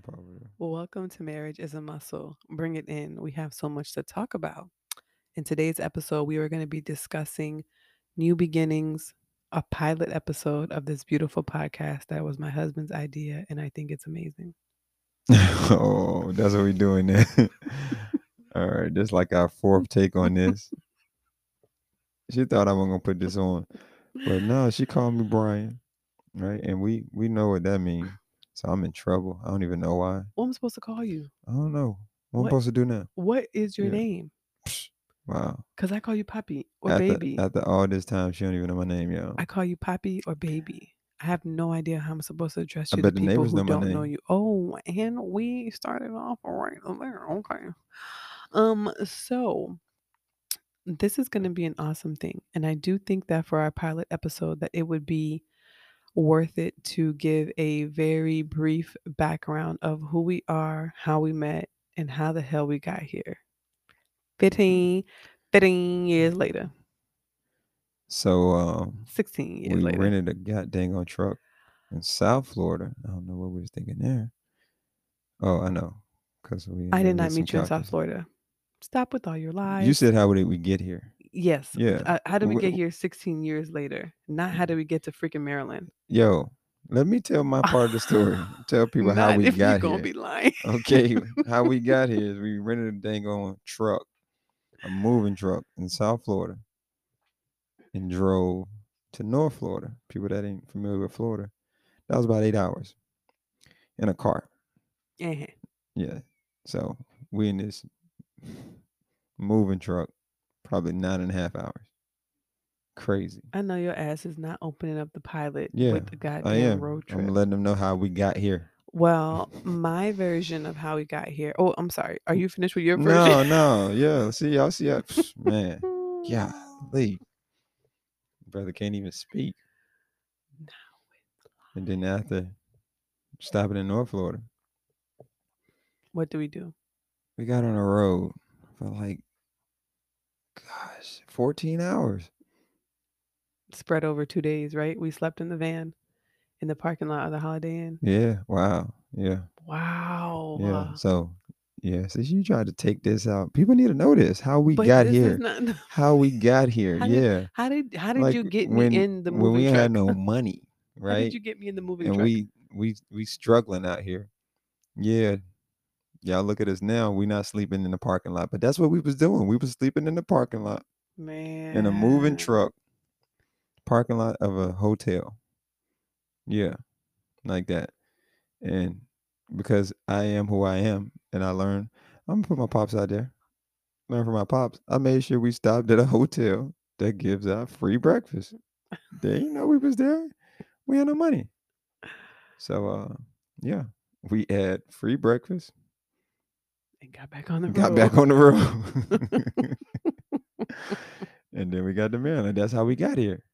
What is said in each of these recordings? probably. Well, welcome to Marriage is a Muscle. Bring it in. We have so much to talk about. In today's episode, we are going to be discussing new beginnings, a pilot episode of this beautiful podcast that was my husband's idea, and I think it's amazing. Oh, that's what we're doing there. All right, that's like our fourth take on this. She thought I wasn't going to put this on, but no, she called me Brian, right? And we know what that means, so I'm in trouble. I don't even know why. What am I supposed to call you? I don't know. What am I supposed to do now? What is your name? Wow. Because I call you Poppy or Baby. After all this time, she don't even know my name, yo. I call you Poppy or Baby. I have no idea how I'm supposed to address you. I bet the neighbors know my name. People who don't know you. Oh, and we started off right there. Okay. So this is going to be an awesome thing. And I do think that for our pilot episode that it would be worth it to give a very brief background of who we are, how we met, and how the hell we got here. 15 years later. So 16 years later. We rented a goddamn old truck in South Florida. I don't know what we was thinking there. Oh, I know. Because I did not meet you in South Florida. Stop with all your lies. You said, how did we get here? Yes. Yeah. How did we get here 16 years later? Not how did we get to freaking Maryland? Yo, let me tell my part of the story. Tell people how we got here. You're going to be lying. Okay. How we got here is we rented a dang old truck. A moving truck in South Florida and drove to North Florida. People that ain't familiar with Florida, that was about 8 hours in a car. Uh-huh. Yeah. So we in this moving truck, probably 9.5 hours. Crazy. I know your ass is not opening up the pilot with the goddamn road trip. I'm letting them know how we got here. Well, my version of how we got here. Oh, I'm sorry. Are you finished with your version? No. Yeah. See, man. Yeah. Brother can't even speak. No. And then after stopping in North Florida. What do? We got on the road for 14 hours. Spread over 2 days, right? We slept in the van. In the parking lot of the Holiday Inn. Yeah. Wow. Yeah. Wow. Yeah. So, yeah. Since you tried to take this out, people need to know this. How we got here. How did you get me in the movie? When we had no money, right? How did you get me in the movie? And truck? we struggling out here. Yeah. Y'all look at us now. We not sleeping in the parking lot, but that's what we was doing. We was sleeping in the parking lot. Man. In a moving truck, parking lot of a hotel. Yeah, like that. And because I am who I am and I learned, I'm going to put my pops out there. Learn from my pops. I made sure we stopped at a hotel that gives out free breakfast. They didn't know we was there. We had no money. So, yeah, we had free breakfast. And got back on the road. And then we got to Maryland. That's how we got here.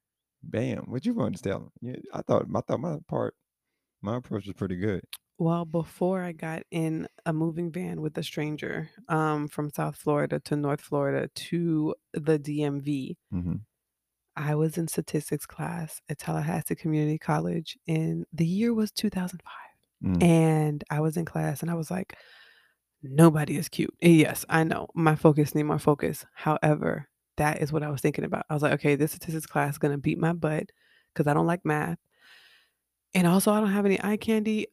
Bam. What you going to tell them? Yeah, I thought my approach was pretty good. Well, before I got in a moving van with a stranger from South Florida to North Florida to the DMV, mm-hmm. I was in statistics class at Tallahassee Community College, and the year was 2005. Mm-hmm. And I was in class, and I was like, nobody is cute. And yes, I know. My focus need more focus. However, that is what I was thinking about. I was like, okay, this statistics class is going to beat my butt because I don't like math. And also, I don't have any eye candy.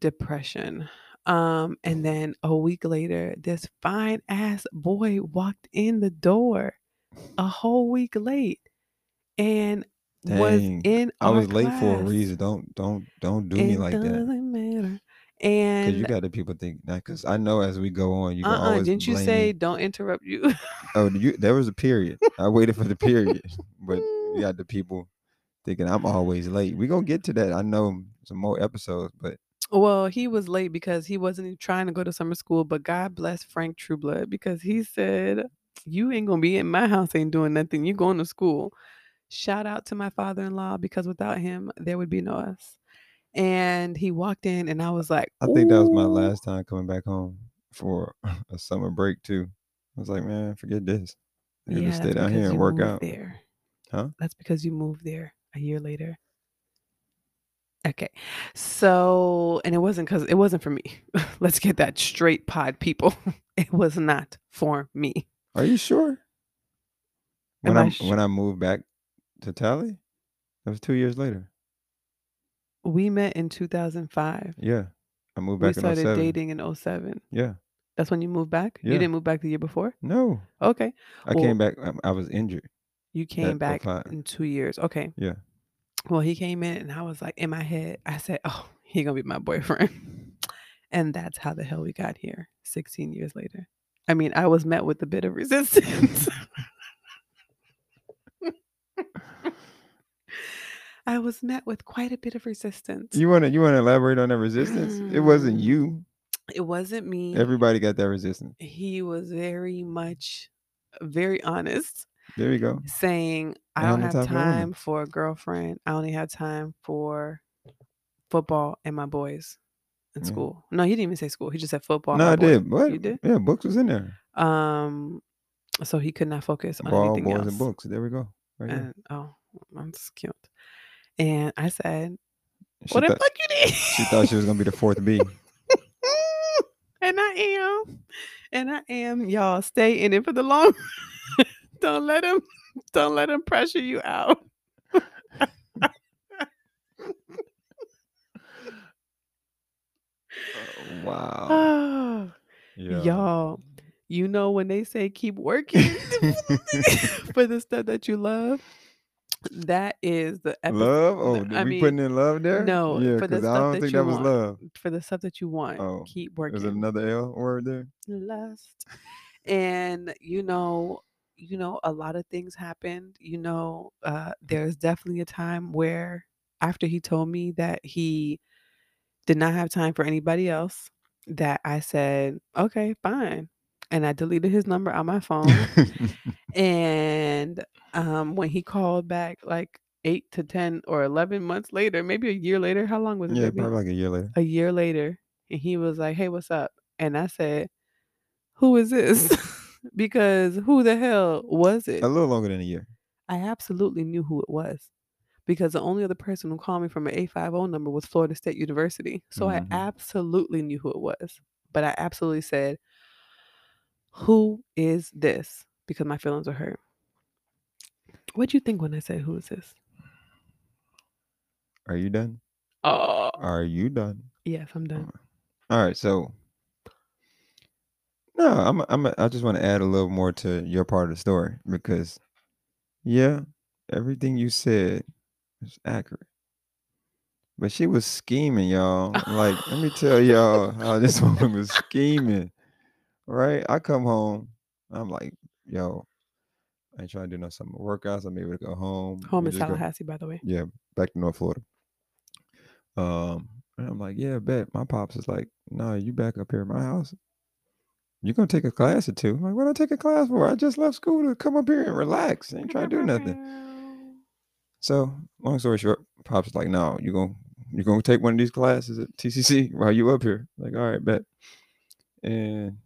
Depression. And then a week later, this fine ass boy walked in the door a whole week late and was in our class. I was late for a reason. Don't do me like that. It doesn't matter. And because you got the people think that, because I know as we go on, you can always didn't you blame say me. Don't interrupt you? Oh, there was a period. I waited for the period, but you got the people thinking I'm always late. We're gonna get to that. I know some more episodes, but well, he was late because he wasn't trying to go to summer school. But God bless Frank Trueblood because he said, "You ain't gonna be in my house, ain't doing nothing. You going to school." Shout out to my father-in-law because without him, there would be no us. And he walked in and I was like, ooh. I think that was my last time coming back home for a summer break too. I was like, man, forget this. I need to stay down here and work out. There. Huh? That's because you moved there a year later. Okay. So, and it wasn't for me. Let's get that straight, pod people. It was not for me. Are you sure? When I moved back to Tally, that was 2 years later. We met in 2005. Yeah. I moved back in 07. We started dating in 07. Yeah. That's when you moved back? Yeah. You didn't move back the year before? No. Okay. I came back. I was injured. You came back in 2 years. Okay. Yeah. Well, he came in and I was like, in my head, I said, oh, he's going to be my boyfriend. And that's how the hell we got here 16 years later. I mean, I was met with a bit of resistance. I was met with quite a bit of resistance. You want to elaborate on that resistance? It wasn't you. It wasn't me. Everybody got that resistance. He was very honest. There you go. Saying, I don't have time for a girlfriend. I only have time for football and my boys in school. No, he didn't even say school. He just said football. No, I did. What? You did? Yeah, books was in there. So he could not focus on anything else. Boys and books. There we go. Right there. Oh, that's cute. And I said, what the fuck you did? She thought she was going to be the fourth B. And I am. Y'all stay in it for the long run. Don't let him pressure you out. Wow. Oh, yeah. Y'all, you know when they say keep working for the stuff that you love, that is the episode. Love? Oh, we putting in love there? No, yeah, because I don't think that was love. For the stuff that you want, keep working. There's another L word there. Lust. And you know, a lot of things happened. There's definitely a time where after he told me that he did not have time for anybody else, that I said, okay, fine. And I deleted his number on my phone. And when he called back like 8 to 10 or 11 months later, maybe a year later. How long was it? Yeah, probably like a year later. A year later. And he was like, hey, what's up? And I said, who is this? Because who the hell was it? A little longer than a year. I absolutely knew who it was. Because the only other person who called me from an 850 number was Florida State University. So I absolutely knew who it was. But I absolutely said, who is this? Because my feelings are hurt. What'd you think when I said, who is this? Are you done? Are you done? Yes, I'm done. All right, so. No, I just want to add a little more to your part of the story because, yeah, everything you said is accurate. But she was scheming, y'all. Like, let me tell y'all how this woman was scheming. Right? I come home. I'm like, yo, I ain't trying to do no summer workouts. I'm able to go home. Home is Tallahassee, by the way. Yeah, back to North Florida. And I'm like, yeah, bet. My pops is like, no, you back up here at my house. You're going to take a class or two. I'm like, what do I take a class for? I just left school to come up here and relax. I ain't trying to do nothing. So long story short, Pop's like, no, you're going to take one of these classes at TCC while you up here. Like, all right, bet. And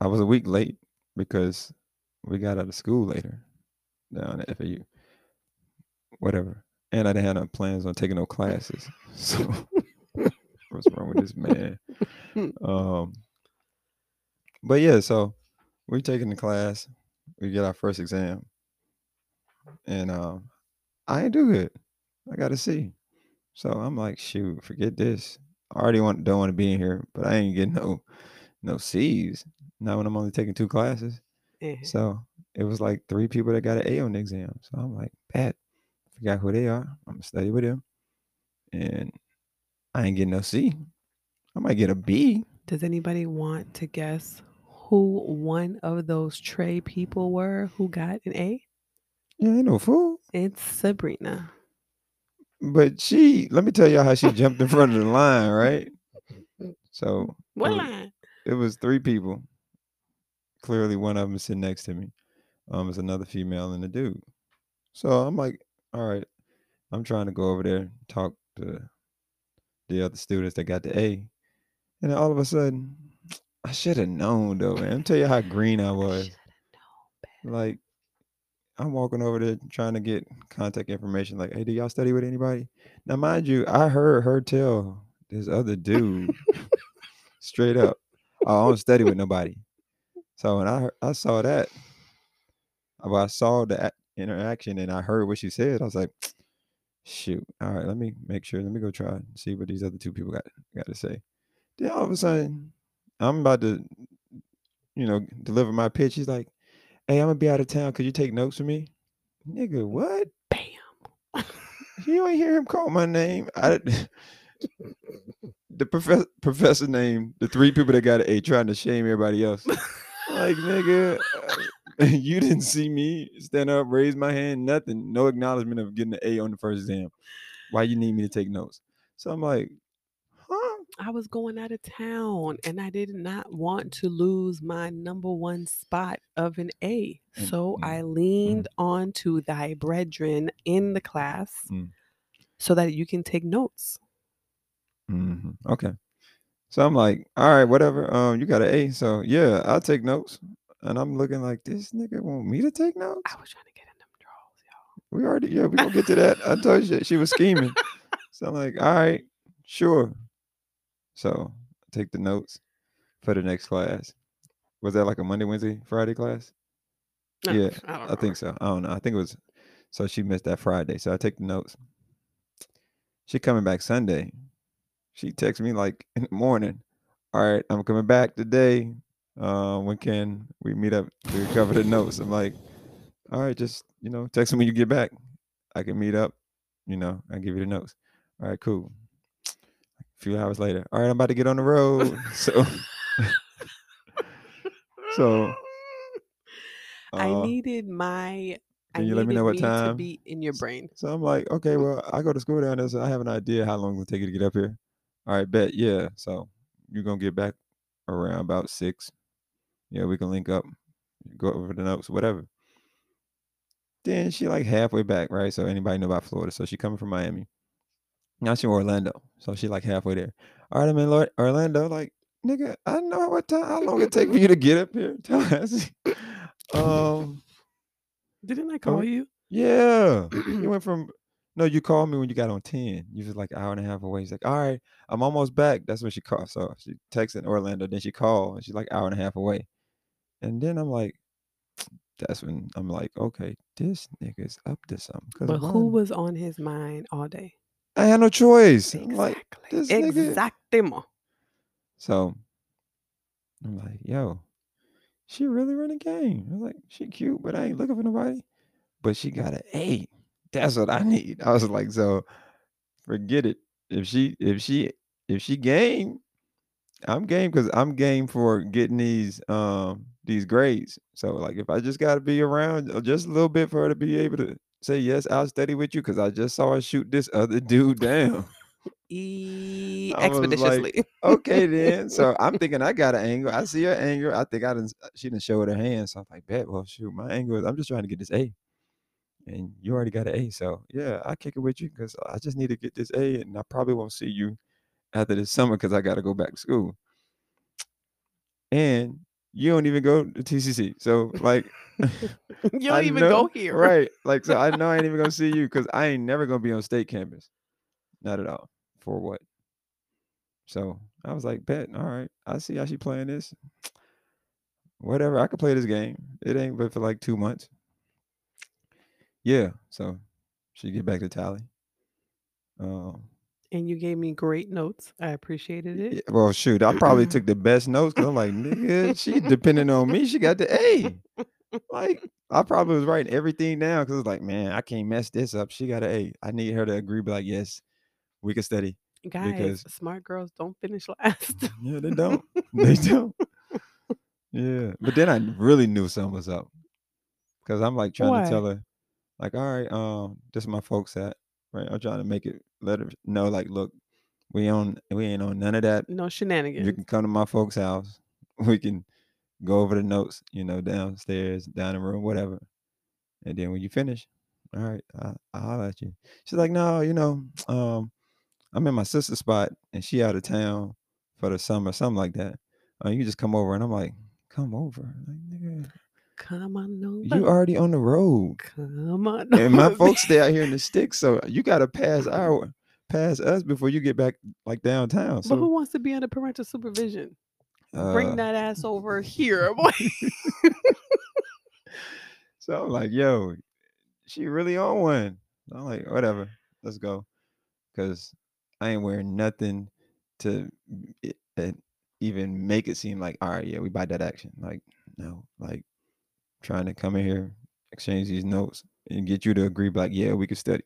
I was a week late because we got out of school later down at FAU. Whatever. And I didn't have no plans on taking no classes. So what's wrong with this man? But yeah, so we're taking the class. We get our first exam. And I ain't do good. I got a C. So I'm like, shoot, forget this. I already don't want to be in here, but I ain't getting no C's. Not when I'm only taking two classes. Mm-hmm. So it was like three people that got an A on the exam. So I'm like, Pat, I forgot who they are. I'm going to study with them. And I ain't getting no C. I might get a B. Does anybody want to guess who one of those Trey people were who got an A? Yeah, ain't no fool. It's Sabrina. But let me tell y'all how she jumped in front of the line, right? So what line? It was three people. Clearly, one of them is sitting next to me. It's another female and a dude. So I'm like, all right, I'm trying to go over there and talk to the other students that got the A. And then all of a sudden, I should have known though, man. I'm tell you how green I was. I should have known, like, I'm walking over there trying to get contact information. Like, hey, do y'all study with anybody? Now, mind you, I heard her tell this other dude straight up, I don't study with nobody. So when I saw that, I saw the interaction and I heard what she said. I was like, shoot. All right, let me make sure. Let me go try and see what these other two people got to say. Then all of a sudden, I'm about to, deliver my pitch. She's like, hey, I'm going to be out of town. Could you take notes for me? Nigga, what? Bam. You ain't hear him call my name. The professor named the three people that got an A, trying to shame everybody else. Like, nigga, you didn't see me stand up, raise my hand, nothing. No acknowledgement of getting an A on the first exam. Why you need me to take notes? So I'm like, huh? I was going out of town and I did not want to lose my number one spot of an A. Mm-hmm. So I leaned on to thy brethren in the class so that you can take notes. Mm-hmm. Okay. So I'm like, all right, whatever. You got an A, so yeah, I'll take notes. And I'm looking like, this nigga want me to take notes? I was trying to get in them draws, y'all. We gonna get to that. I told you she was scheming. So I'm like, all right, sure. So I take the notes for the next class. Was that like a Monday, Wednesday, Friday class? No, yeah, I think so. I don't know. I think it was. So she missed that Friday. So I take the notes. She coming back Sunday. She texts me like in the morning, all right, I'm coming back today. When can we meet up to recover the notes? I'm like, all right, just, text me when you get back. I can meet up, I give you the notes. All right, cool. A few hours later, all right, I'm about to get on the road. So I needed my... Can you let me know what time? To be in your brain. So I'm like, okay, well, I go to school down there, so I have an idea how long it's going to take you to get up here. All right, bet. Yeah. So you're going to get back around about 6. Yeah, we can link up, go over the notes, whatever. Then she like halfway back, right? So anybody know about Florida? So she coming from Miami. Now she in Orlando. So she like halfway there. All right, I'm in Orlando. Like, nigga, I know what time, how long it take for you to get up here. Didn't I call you? Yeah. You called me when you got on 10. You was like an hour and a half away. She's like, all right, I'm almost back. That's when she called. So she texted Orlando. Then she called. And she's like an hour and a half away. And then I'm like, that's when I'm like, okay, this nigga's up to something. But who was on his mind all day? I had no choice. Exactly. I'm like, this nigga. Exactimo. So I'm like, yo, she really run a game. I was like, she cute, but I ain't looking for nobody. But she got an 8. That's what I need. I was like, so forget it. If she game, I'm game, because I'm game for getting these grades. So like, if I just got to be around just a little bit for her to be able to say, yes, I'll study with you, because I just saw her shoot this other dude down. Expeditiously. Like, okay, then. So I'm thinking I got an angle. I see her angle. I think she didn't show her hand. So I'm like, bet. Well, shoot, my angle is I'm just trying to get this A, and you already got an A. So yeah, I kick it with you because I just need to get this A, and I probably won't see you after this summer because I got to go back to school. And you don't even go to TCC, so like, you don't even go here, right? Like, so I know I ain't even gonna see you because I ain't never gonna be on state campus. Not at all. For what? So I was like, bet. All right. I see how she playing this. Whatever. I could play this game. It ain't but for like 2 months. Yeah. So she get back to Tally. And you gave me great notes. I appreciated it. Yeah, well, shoot. I probably took the best notes because I'm like, nigga, she depending on me. She got the A. Like, I probably was writing everything down because it's like, man, I can't mess this up. She got an A. I need her to agree, be like, yes. We can study, guys. Because smart girls don't finish last. Yeah, they don't. They don't. Yeah, but then I really knew something was up because I'm like trying to tell her, like, all right, this is my folks at, right? I'm trying to make it let her know, like, look, we ain't on none of that. No shenanigans. You can come to my folks' house. We can go over the notes, downstairs, down the room, whatever. And then when you finish, all right, I'll holler at you. She's like, no, I'm in my sister's spot and she out of town for the summer, something like that. You just come over. And I'm like, come over. Like, nigga, Come on over. You already on the road. Come on over. And my folks stay out here in the sticks, so you gotta pass us before you get back like downtown. So. But who wants to be under parental supervision? Bring that ass over here, boy. So I'm like, yo, she really on one. I'm like, whatever, let's go, because I ain't wearing nothing to even make it seem like, all right, yeah, we buy that action. Like, no, like trying to come in here, exchange these notes, and get you to agree, like, yeah, we can study.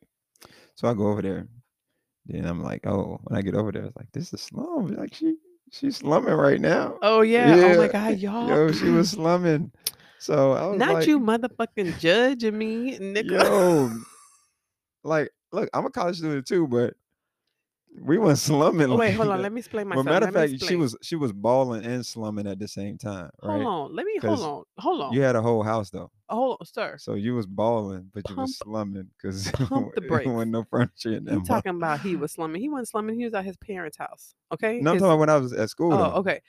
So I go over there, then I'm like, oh, when I get over there, it's like, this is slum. Like she's slumming right now. Oh yeah. Oh my God, y'all. Yo, she was slumming. So I was not like, you motherfucking judging me, nigga. Yo, like, look, I'm a college student too, but we went slumming. Wait, hold on. Let me explain myself. But matter of fact, she was balling and slumming at the same time. Right? Hold on. You had a whole house though. Hold on, sir. So you was balling, but you was slumming because there wasn't no furniture in that. You talking about he was slumming? He wasn't slumming. He was at his parents' house. Okay. No, I'm talking about when I was at school. Oh, okay.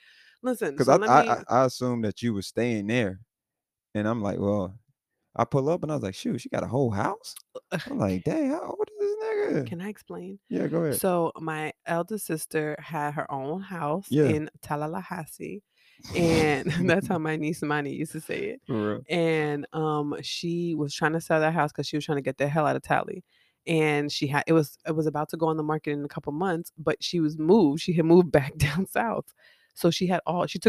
Listen, because I assumed that you was staying there, and I'm like, well, I pull up and I was like, shoot, she got a whole house. I'm like, dang, how old is this nigga? Can I explain? Yeah, go ahead. So my eldest sister had her own house in Tallahassee. And that's how my niece Mani used to say it. For real. And she was trying to sell that house because she was trying to get the hell out of Tally. And she had it was about to go on the market in a couple months, but she was moved. She had moved back down south. So she took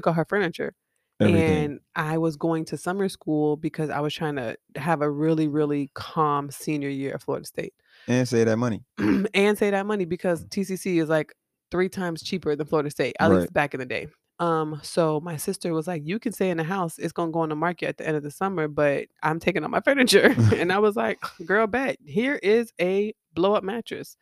all her furniture. Everything. And I was going to summer school because I was trying to have a really, really calm senior year at Florida State. And save that money. And save that money because TCC is like 3 times cheaper than Florida State, at least back in the day. So my sister was like, you can stay in the house. It's going to go on the market at the end of the summer, but I'm taking out my furniture. And I was like, girl, bet. Here is a blow up mattress.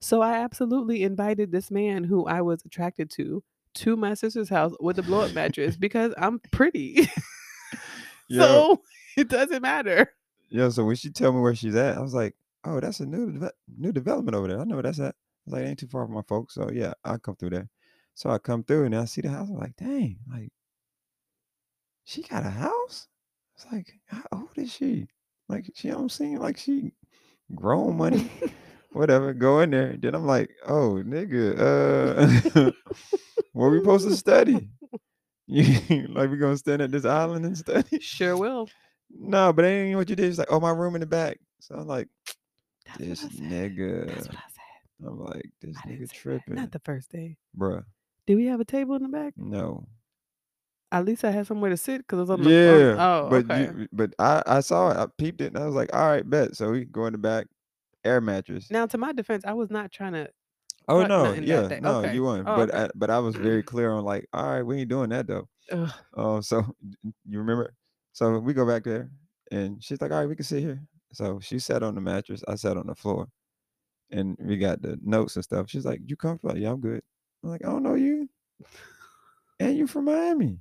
So I absolutely invited this man who I was attracted to my sister's house with a blow-up mattress because I'm pretty. So it doesn't matter. Yeah, so when she tell me where she's at, I was like, oh, that's a new development over there. I know where that's at. I was like, it ain't too far from my folks. So yeah, I'll come through there. So I come through and I see the house. I'm like, dang, like she got a house? It's like, how old is she? Like she don't seem like she grown money. Whatever, go in there. Then I'm like, oh, nigga, what are we supposed to study? Like, we going to stand at this island and study? Sure will. No, but ain't what you did. It's like, oh, my room in the back. So I'm like, this nigga. That's what I said. I'm like, this nigga tripping. Not the first day. Bruh. Did we have a table in the back? No. At least I had somewhere to sit because it was on the floor. Oh, but okay. But I saw it. I peeped it, and I was like, all right, bet. So we go in the back. Air mattress. Now, to my defense, I was not trying to. Oh no, yeah, no, okay. You weren't. Oh, but okay. But I was very clear on like, all right, we ain't doing that though. So you remember? So we go back there, and she's like, all right, we can sit here. So she sat on the mattress. I sat on the floor, and we got the notes and stuff. She's like, you comfortable? Yeah, I'm good. I'm like, I don't know you, and you from Miami.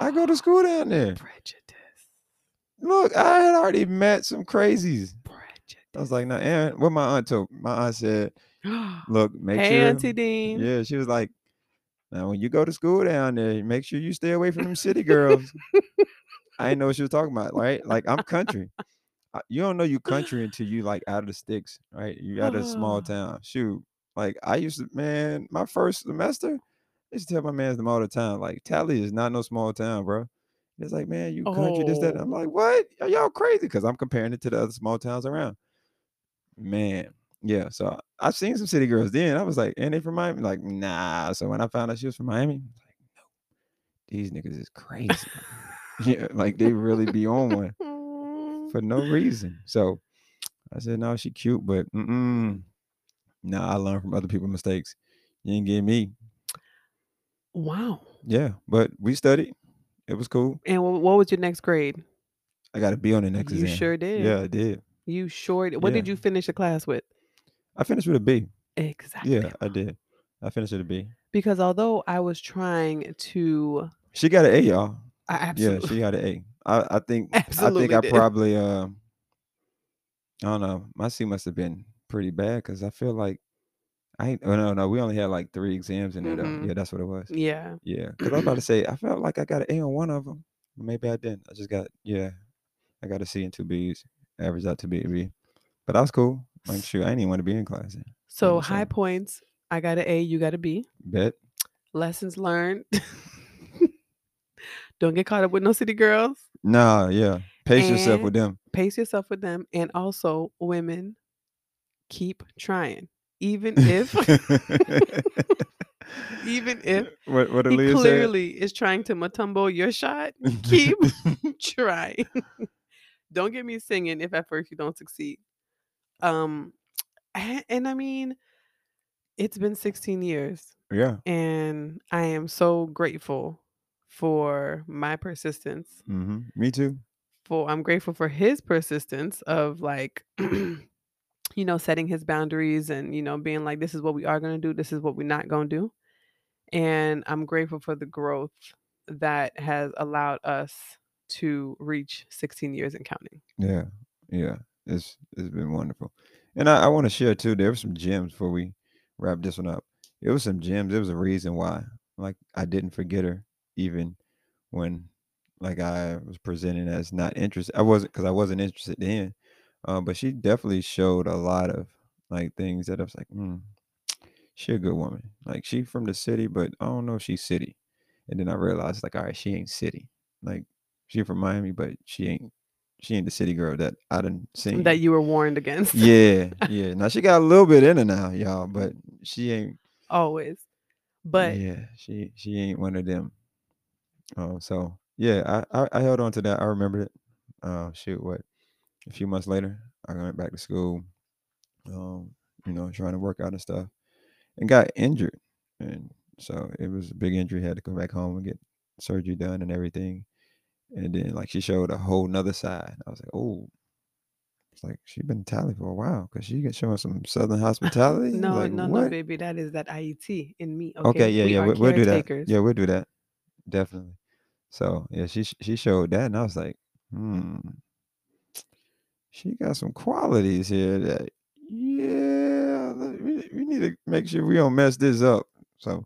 I go to school down there. Prejudice. Look, I had already met some crazies. I was like, no, Aaron, what my aunt told me. My aunt said, look, make sure. Hey, Auntie Dean. Yeah, she was like, now when you go to school down there, make sure you stay away from them city girls. I didn't know what she was talking about, right? Like, I'm country. You don't know you country until you, like, out of the sticks, right? You out of a small town. Shoot. Like, I used to, man, my first semester, I used to tell my mans them all the time, like, Tally is not no small town, bro. It's like, man, you country, this, that. I'm like, what? Are y'all crazy? Because I'm comparing it to the other small towns around. Man, yeah. So I've seen some city girls then. I was like, and they from Miami? Like, nah. So when I found out she was from Miami, I was like, no, these niggas is crazy. Yeah, like they really be on one for no reason. So I said, no, she cute, but nah, I learned from other people's mistakes. You ain't get me. Wow. Yeah, but we studied. It was cool. And what was your next grade? I got a B on the next exam. You sure did. Yeah, I did. You short. What did you finish the class with? I finished with a B. Exactly. Yeah, I did. I finished with a B. Because although I was trying to, she got an A, y'all. I absolutely. Yeah, she got an A. I think. Absolutely. I probably. I don't know. My C must have been pretty bad because I feel like I. Oh no, we only had like 3 exams in there. Though. Yeah, that's what it was. Yeah. Yeah, because I was about to say I felt like I got an A on one of them. Maybe I didn't. I just got, I got a C and two Bs, averaged out to be a B. But I was cool. Like, shoot, I didn't even want to be in class. So high points, I got an A, you got a B. Bet. Lessons learned. Don't get caught up with no city girls. Nah, yeah. Pace yourself with them. And also, women, keep trying. Even if what he clearly is trying to Matumbo your shot, keep trying. Don't get me singing if at first you don't succeed. And I mean, it's been 16 years. Yeah. And I am so grateful for my persistence. Mm-hmm. Me too. I'm grateful for his persistence of like, setting his boundaries and, being like, this is what we are going to do. This is what we're not going to do. And I'm grateful for the growth that has allowed us to reach 16 years and counting. Yeah. Yeah. It's been wonderful. And I want to share too, there were some gems before we wrap this one up. It was some gems. It was a reason why, like, I didn't forget her even when, like, I was presented as not interested. I wasn't interested then. But she definitely showed a lot of like things that I was like, she a good woman. Like, she from the city, but I don't know if she's city. And then I realized, like, all right, she ain't city. Like, she from Miami, but she ain't the city girl that I done seen. That you were warned against. Yeah, yeah. Now she got a little bit in her now, y'all, but she ain't always. But yeah, she ain't one of them. So yeah, I held on to that. I remembered it. A few months later, I went back to school, trying to work out and stuff, and got injured. And so it was a big injury. Had to come back home and get surgery done and everything. And then, like, she showed a whole nother side. I was like, oh, it's like she's been in Tally for a while because she can show us some Southern hospitality. No, baby. That is that IET in me. Okay yeah. We'll do that. Yeah, we'll do that. Definitely. So, yeah, she showed that. And I was like, she got some qualities here that, yeah, we need to make sure we don't mess this up. So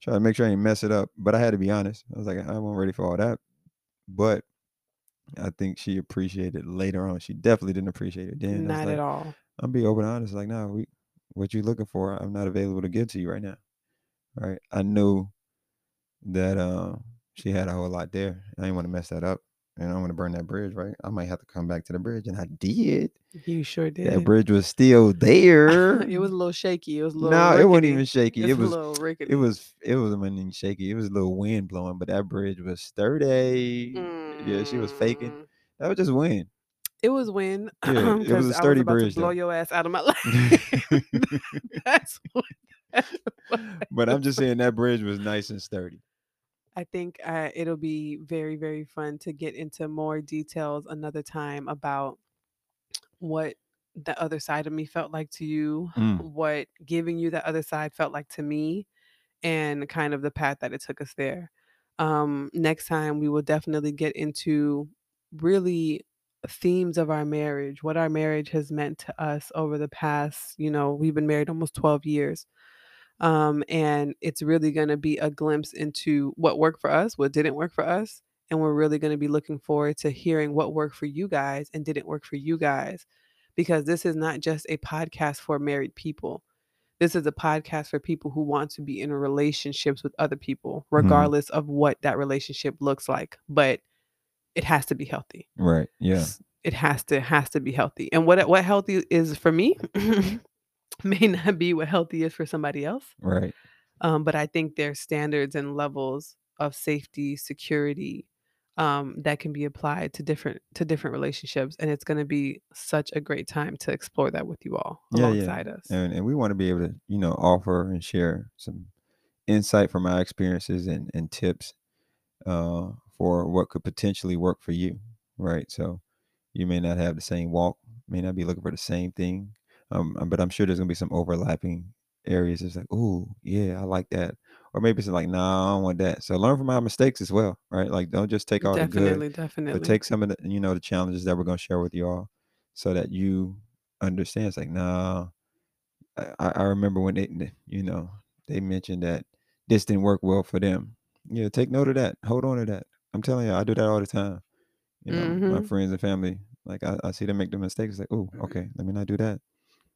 try to make sure I didn't mess it up. But I had to be honest. I was like, I wasn't ready for all that. But I think she appreciated it later on. She definitely didn't appreciate it then. Not at all. I'm being open and honest. Like, no, what you looking for, I'm not available to give to you right now. All right. I knew that she had a whole lot there. I didn't want to mess that up. And I want to burn that bridge, right? I might have to come back to the bridge. And I did. You sure did. That bridge was still there. It was a little shaky. It was a little rickety. It wasn't even shaky. It was a little rickety. It was even shaky. It was a little wind blowing, but that bridge was sturdy. Yeah, she was faking. That was just wind. It was wind. Yeah, it was a sturdy bridge. Blow your ass out of my life. That's what that was. But I'm just saying that bridge was nice and sturdy. I think it'll be very, very fun to get into more details another time about what the other side of me felt like to you, what giving you the other side felt like to me, and kind of the path that it took us there. Next time, we will definitely get into really themes of our marriage, what our marriage has meant to us over the past, we've been married almost 12 years. And it's really going to be a glimpse into what worked for us, what didn't work for us. And we're really going to be looking forward to hearing what worked for you guys and didn't work for you guys, because this is not just a podcast for married people. This is a podcast for people who want to be in relationships with other people, regardless of what that relationship looks like, but it has to be healthy. Right. Yeah. It has to be healthy. And what healthy is for me may not be what healthy is for somebody else. Right. But I think there's standards and levels of safety, security, that can be applied to different relationships. And it's going to be such a great time to explore that with you all alongside us. And we want to be able to, offer and share some insight from our experiences and tips, for what could potentially work for you. Right. So you may not have the same walk, may not be looking for the same thing. But I'm sure there's going to be some overlapping areas. It's like, oh, yeah, I like that. Or maybe it's like, nah, I don't want that. So learn from our mistakes as well, right? Like, don't just take all the good. Definitely. But take some of the, the challenges that we're going to share with you all so that you understand. It's like, nah, I remember when they mentioned that this didn't work well for them. Yeah, take note of that. Hold on to that. I'm telling you, I do that all the time. You know, my friends and family, like I see them make the mistakes. Like, oh, okay, let me not do that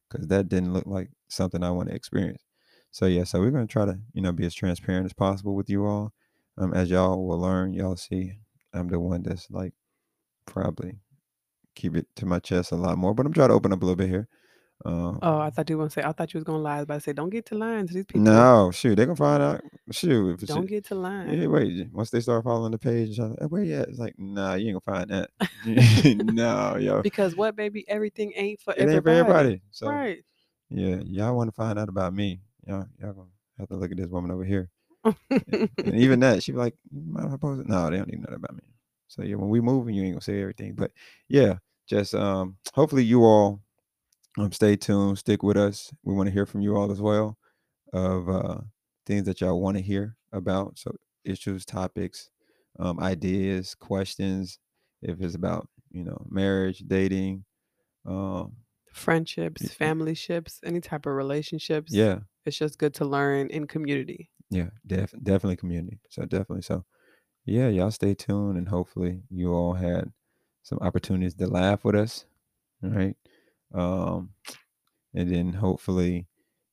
because that didn't look like something I want to experience. So yeah, so we're gonna try to, you know, be as transparent as possible with you all. As y'all will learn, y'all see, I'm the one that's like probably keep it to my chest a lot more, but I'm trying to open up a little bit here. Oh, I thought you were gonna say. I thought you was gonna lie. I was about to say, don't get to lying to these people. No, shoot, they're gonna find out. Shoot, don't get to lying. Yeah, wait. Once they start following the page, where you at? It's like, nah, you ain't gonna find that. No, yo. Because what, baby? Everything ain't for everybody. It ain't for everybody. So, right. Yeah, y'all want to find out about me? Y'all gonna have to look at this woman over here. And even that, she be like, no, they don't even know that about me. So yeah, when we moving, you ain't gonna say everything. But yeah, just hopefully you all. Stay tuned. Stick with us. We want to hear from you all as well of things that y'all want to hear about. So issues, topics, ideas, questions. If it's about, you know, marriage, dating, friendships, family ships, any type of relationships. Yeah. It's just good to learn in community. Yeah, definitely community. So definitely. So yeah, y'all stay tuned and hopefully you all had some opportunities to laugh with us. All right. And then hopefully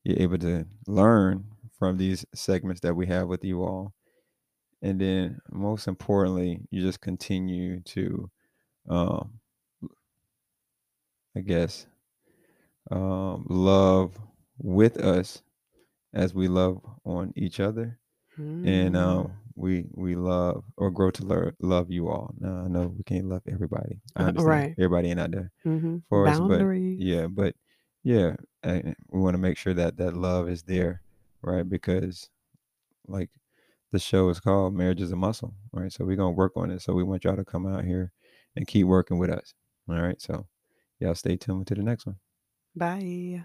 you're able to learn from these segments that we have with you all, and then most importantly you just continue to love with us as we love on each other. And we love or grow to love you all. Now I know we can't love everybody. I understand everybody ain't out there for boundaries. We want to make sure that that love is there, right? Because like the show is called Marriage is a Muscle, right? So we're gonna work on it. So we want y'all to come out here and keep working with us. All right, so y'all stay tuned to the next one. Bye.